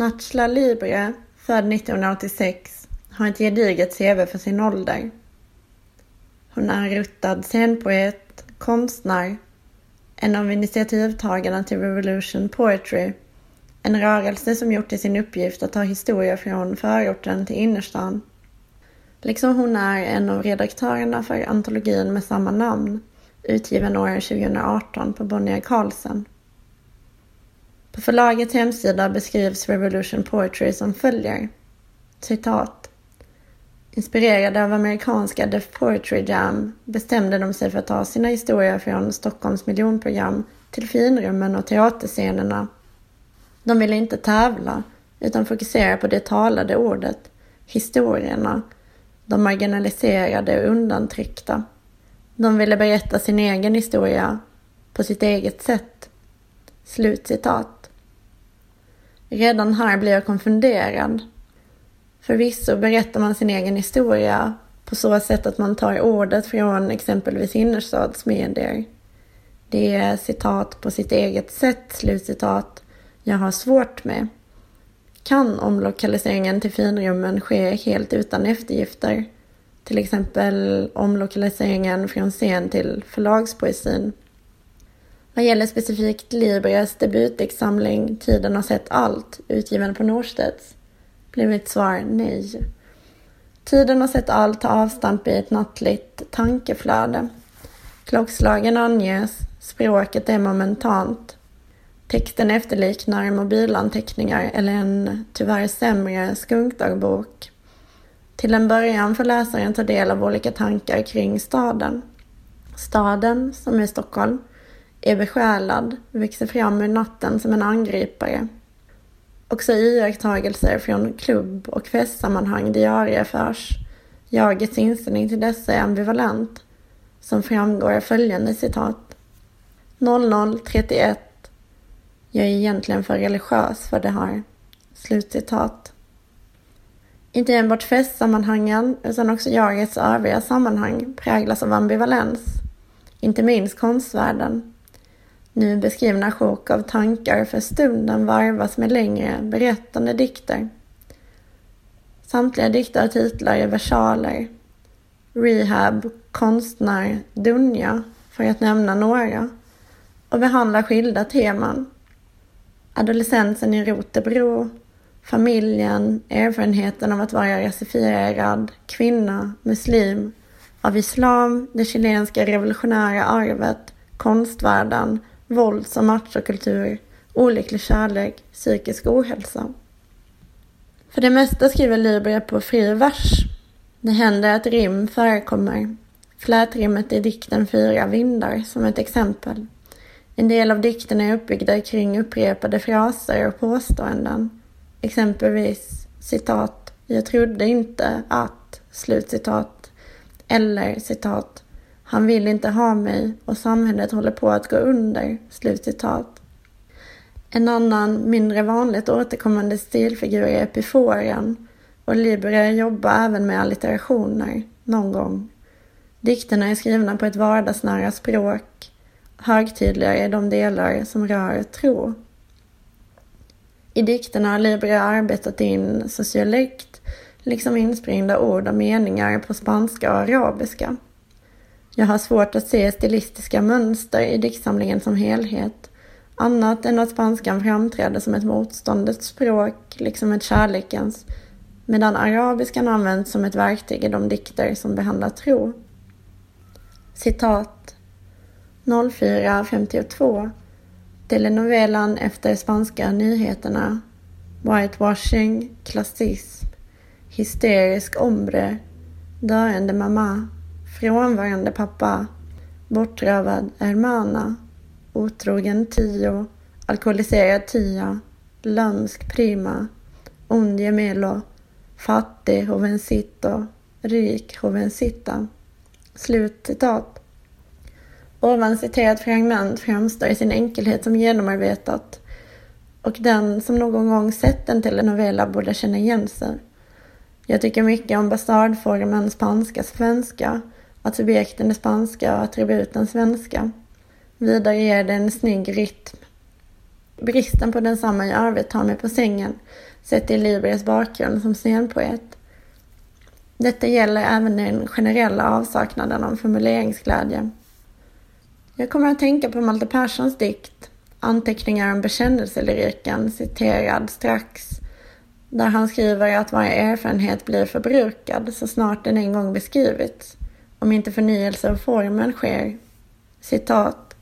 Nachla Libre, född 1986, har ett gediget CV för sin ålder. Hon är en ruttad scenpoet, konstnär, en av initiativtagarna till Revolution Poetry, en rörelse som gjort till sin uppgift att ta historia från förorten till innerstan. Liksom hon är en av redaktörerna för antologin med samma namn, utgiven år 2018 på Bonnier Carlsen. På förlagets hemsida beskrivs Revolution Poetry som följer. Citat. Inspirerade av amerikanska Def Poetry Jam bestämde de sig för att ta sina historier från Stockholms miljonprogram till finrummen och teaterscenerna. De ville inte tävla utan fokusera på det talade ordet, historierna, de marginaliserade och undantryckta. De ville berätta sin egen historia på sitt eget sätt. Slutcitat. Redan här blir jag konfunderad. Förvisso berättar man sin egen historia på så sätt att man tar ordet från exempelvis innerstadsmedier. Det är citat på sitt eget sätt, slutcitat, jag har svårt med. Kan omlokaliseringen till finrummen ske helt utan eftergifter? Till exempel omlokaliseringen från scen till förlagspoesin. Vad gäller specifikt Libres debutdiktsamling Tiden har sett allt, utgiven på Norstedts, blev mitt svar nej. Tiden har sett allt tar avstamp i ett nattligt tankeflöde. Klockslagen anges, språket är momentant. Texten efterliknar mobilanteckningar eller en tyvärr sämre skunkdagbok. Till en början får läsaren ta del av olika tankar kring staden. Staden, som är Stockholm, är besjälad, växer fram ur natten som en angripare. Också iakttagelser från klubb- och festsammanhang diarieförs. Jagets inställning till dessa är ambivalent, som framgår av följande citat. 00:31. Jag är egentligen för religiös för det här. Slutcitat. Inte enbart festsammanhangen utan också jagets övriga sammanhang präglas av ambivalens. Inte minst konstvärlden. Nu beskrivna sjok av tankar för stunden varvas med längre berättande dikter. Samtliga dikter och titlar är versaler. Rehab, konstnär, Dunja, för att nämna några. Och behandlar skilda teman. Adolescensen i Rotebro, familjen, erfarenheten av att vara rasifierad, kvinna, muslim, av islam, det chilenska revolutionära arvet, konstvärlden, vålds- och machokultur, olycklig kärlek, psykisk ohälsa. För det mesta skriver Libre på fri vers. Det händer att rim förekommer. Flätrimmet i dikten Fyra vindar som ett exempel. En del av dikterna är uppbyggda kring upprepade fraser och påståenden. Exempelvis, citat, jag trodde inte att, slutcitat, eller citat, han vill inte ha mig och samhället håller på att gå under, slutcitat. En annan mindre vanligt återkommande stilfigur är epiforen och Libre jobbar även med allitterationer, någon gång. Dikterna är skrivna på ett vardagsnära språk, högtidligare är de delar som rör tro. I dikterna har Libre arbetat in sociolekt, liksom inspringda ord och meningar på spanska och arabiska. Jag har svårt att se stilistiska mönster i diktsamlingen som helhet, annat än att spanskan framträder som ett motståndets språk, liksom ett kärlekens, medan arabiskan används som ett verktyg i de dikter som behandlar tro. Citat 04:52. Telenovelan efter spanska nyheterna, whitewashing, klassism, hysterisk ombre, döende mamma, frånvarande pappa, bortrövad hermana, otrogen tio, alkoholiserad tia, lömsk prima, ond gemelo, fattig jovencito, rik jovencita. Slutcitat. Ovan citerat fragment framstår i sin enkelhet som genomarbetat och den som någon gång sett en telenovela borde känna igen sig. Jag tycker mycket om bastardformen spanska-svenska, att subjekten är spanska och attributen svenska. Vidare ger det en snygg rytm. Bristen på densamma i arvet tar mig på sängen sett i Libres bakgrund som scenpoet. Detta gäller även den generella avsaknaden av formuleringsglädje. Jag kommer att tänka på Malte Perssons dikt Anteckningar om bekännelselyriken, citerad strax, där han skriver att varje erfarenhet blir förbrukad så snart den en gång beskrivits, om inte förnyelse av formen sker. Citat.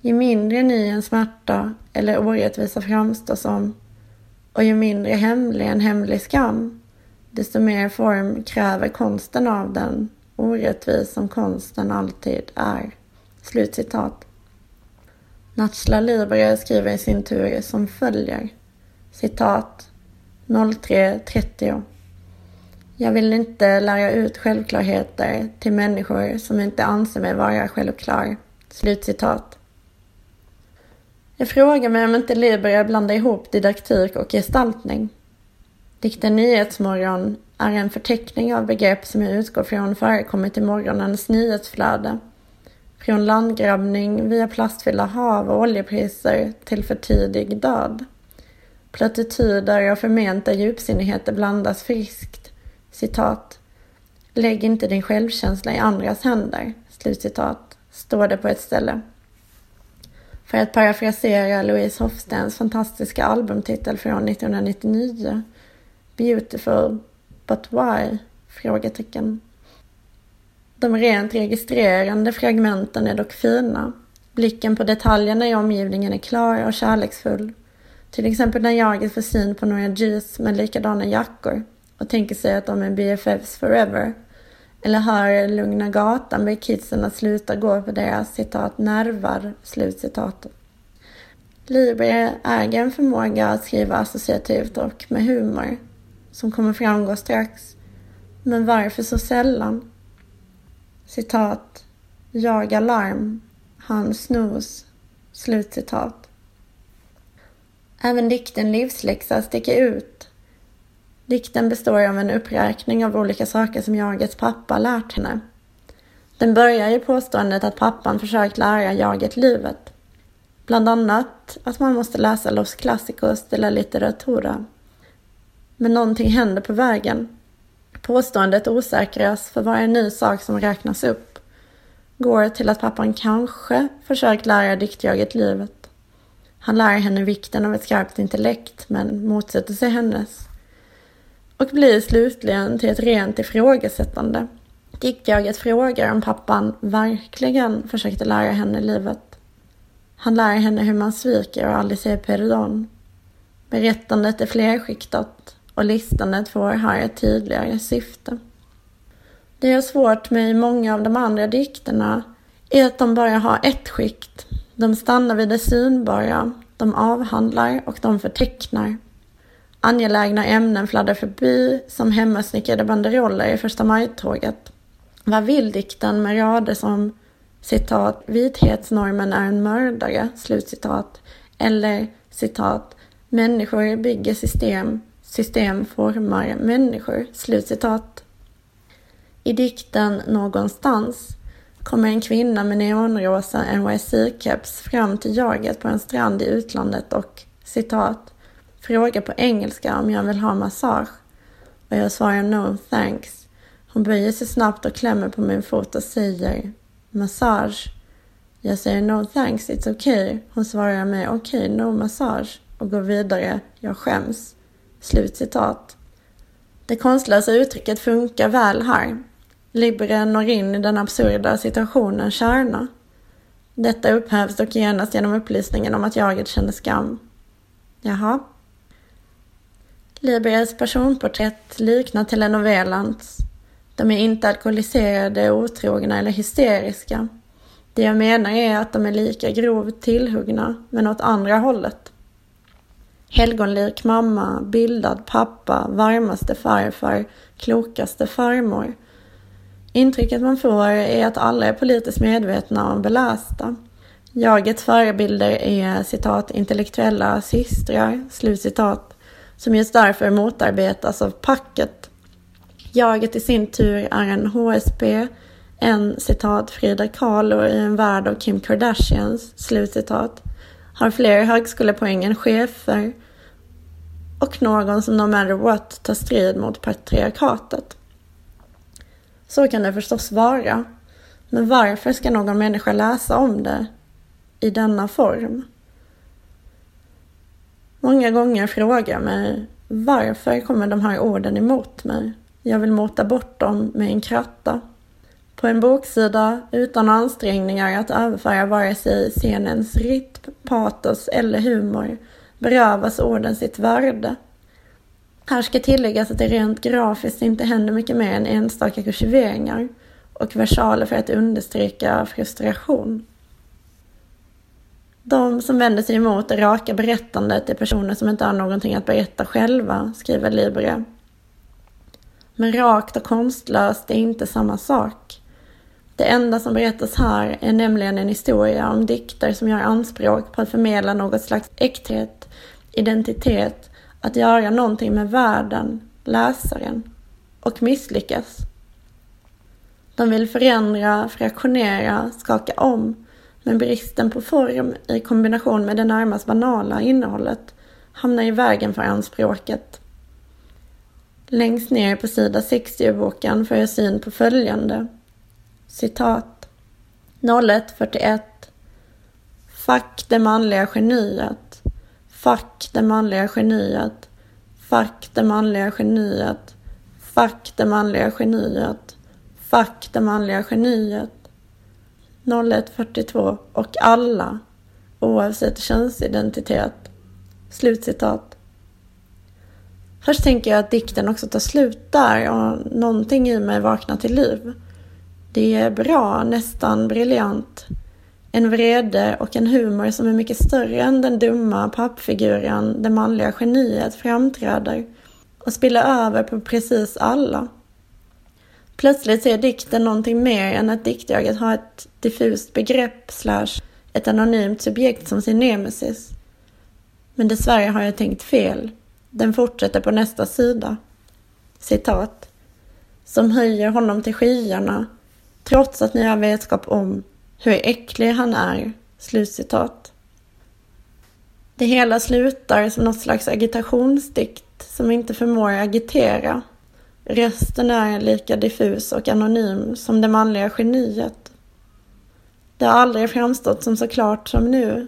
Ju mindre ny en smärta eller orättvisa framstår som, och ju mindre hemlig en hemlig skam, desto mer form kräver konsten av den, orättvis som konsten alltid är. Slutcitat. Nachla Libre skriver i sin tur som följer. Citat. 03.30. Jag vill inte lära ut självklarheter till människor som inte anser mig vara självklar. Slutcitat. Jag frågar mig om inte Libre blandar ihop didaktik och gestaltning. Dikten Nyhetsmorgon är en förteckning av begrepp som jag utgår från förekommit i morgonens nyhetsflöde. Från landgrabbning via plastfyllda hav och oljepriser till för tidig död. Plattityder och förmenta djupsinnigheter blandas friskt. Citat. Lägg inte din självkänsla i andras händer. Slutcitat. Står det på ett ställe. För att parafrasera Louise Hofstens fantastiska albumtitel från 1999. Beautiful, but why? Frågetecken. De rent registrerande fragmenten är dock fina. Blicken på detaljerna i omgivningen är klar och kärleksfull. Till exempel när jaget får syn på några jeans med likadana jackor och tänker sig att de är BFFs forever. Eller hör Lugna gatan med kidsen att sluta gå på deras citat nervar, slutcitat. Libre äger en förmåga att skriva associativt och med humor, som kommer framgå strax. Men varför så sällan? Citat. Jaga larm, han snos, slutcitat. Även dikten Livsläxa sticker ut. Dikten består av en uppräkning av olika saker som jagets pappa lärt henne. Den börjar i påståendet att pappan försökt lära jaget livet. Bland annat att man måste läsa Los Clásicos de la Literatura. Men någonting händer på vägen. Påståendet osäkras för varje ny sak som räknas upp. Går till att pappan kanske försökt lära diktjaget livet. Han lär henne vikten av ett skarpt intellekt men motsätter sig hennes. Och blir slutligen till ett rent ifrågasättande. Diktjaget frågar om pappan verkligen försökte lära henne livet. Han lär henne hur man sviker och aldrig säger perdon. Berättandet är flerskiktat och listandet får här ett tydligare syfte. Det jag har svårt med i många av de andra dikterna är att de bara har ett skikt. De stannar vid det synbara, de avhandlar och de förtecknar. Angelägna ämnen fladdrar förbi som hemmasnickrade banderoller i första majtåget. Vad vill dikten med rader som citat, vithetsnormen är en mördare, slutcitat, eller citat, människor bygger system, system formar människor, slutcitat. I dikten Någonstans kommer en kvinna med neonrosa NYC-keps fram till jaget på en strand i utlandet och, citat, frågar på engelska om jag vill ha massage. Och jag svarar no thanks. Hon böjer sig snabbt och klämmer på min fot och säger massage. Jag säger no thanks, it's okay. Hon svarar mig okej, no massage. Och går vidare, jag skäms. Slutcitat. Det konstlösa uttrycket funkar väl här. Libre når in i den absurda situationen kärna. Detta upphävs dock genast genom upplysningen om att jaget känner skam. Jaha. Libres personporträtt liknar telenovellans. De är inte alkoholiserade, otrogna eller hysteriska. Det jag menar är att de är lika grovt tillhuggna, men åt andra hållet. Helgonlik mamma, bildad pappa, varmaste farfar, klokaste farmor. Intrycket man får är att alla är politiskt medvetna och belästa. Jagets förebilder är, citat, intellektuella systrar, slutcitat, som just därför motarbetas av packet. Jaget i sin tur är en HSP, en, citat, Frida Kahlo i en värld av Kim Kardashians, slutcitat, har fler högskolepoäng än chefer och någon som no matter what tar strid mot patriarkatet. Så kan det förstås vara, men varför ska någon människa läsa om det i denna form? Många gånger frågar jag mig, varför kommer de här orden emot mig? Jag vill mota bort dem med en kratta. På en boksida utan ansträngningar att överföra vare sig scenens rytm, patos eller humor berövas orden sitt värde. Här ska tilläggas att det rent grafiskt inte händer mycket mer än enstaka kursiveringar och versaler för att understryka frustration. De som vänder sig emot det raka berättandet är personer som inte har någonting att berätta själva, skriver Libre. Men rakt och konstlöst är inte samma sak. Det enda som berättas här är nämligen en historia om dikter som gör anspråk på att förmedla något slags äkthet, identitet, att göra någonting med världen, läsaren, och misslyckas. De vill förändra, fraktionera, skaka om, men bristen på form i kombination med det närmast banala innehållet hamnar i vägen för anspråket. Längst ner på sida 60 i boken får jag syn på följande. Citat. 01:41. Fuck det manliga geniet. Fuck det manliga geniet. Fuck det manliga geniet. Fuck det manliga geniet. Fuck det manliga geniet. 01:42. Och alla, oavsett könsidentitet. Slutcitat. Först tänker jag att dikten också tar slut där och någonting i mig vaknar till liv. Det är bra, nästan briljant. En vrede och en humor som är mycket större än den dumma pappfiguren, det manliga geniet, framträder och spiller över på precis alla. Plötsligt ser dikten någonting mer än att diktjaget har ett diffust begrepp / ett anonymt subjekt som sin nemesis. Men dessvärre har jag tänkt fel. Den fortsätter på nästa sida. Citat. Som höjer honom till skyarna, trots att ni har vetskap om hur äcklig han är. Slutcitat. Det hela slutar som något slags agitationsdikt som inte förmår agitera. Rösten är lika diffus och anonym som det manliga geniet. Det har aldrig framstått som så klart som nu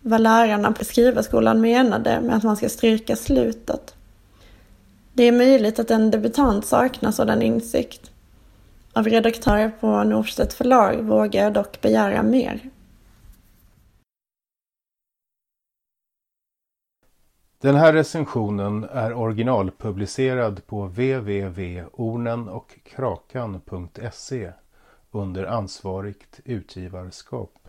vad lärarna på skrivarskolan menade med att man ska stryka slutet. Det är möjligt att en debutant saknar sådan insikt. Av redaktörer på Norstedts förlag vågar jag dock begära mer. Den här recensionen är originalpublicerad på www.ornenochkrakan.se under ansvarigt utgivarskap.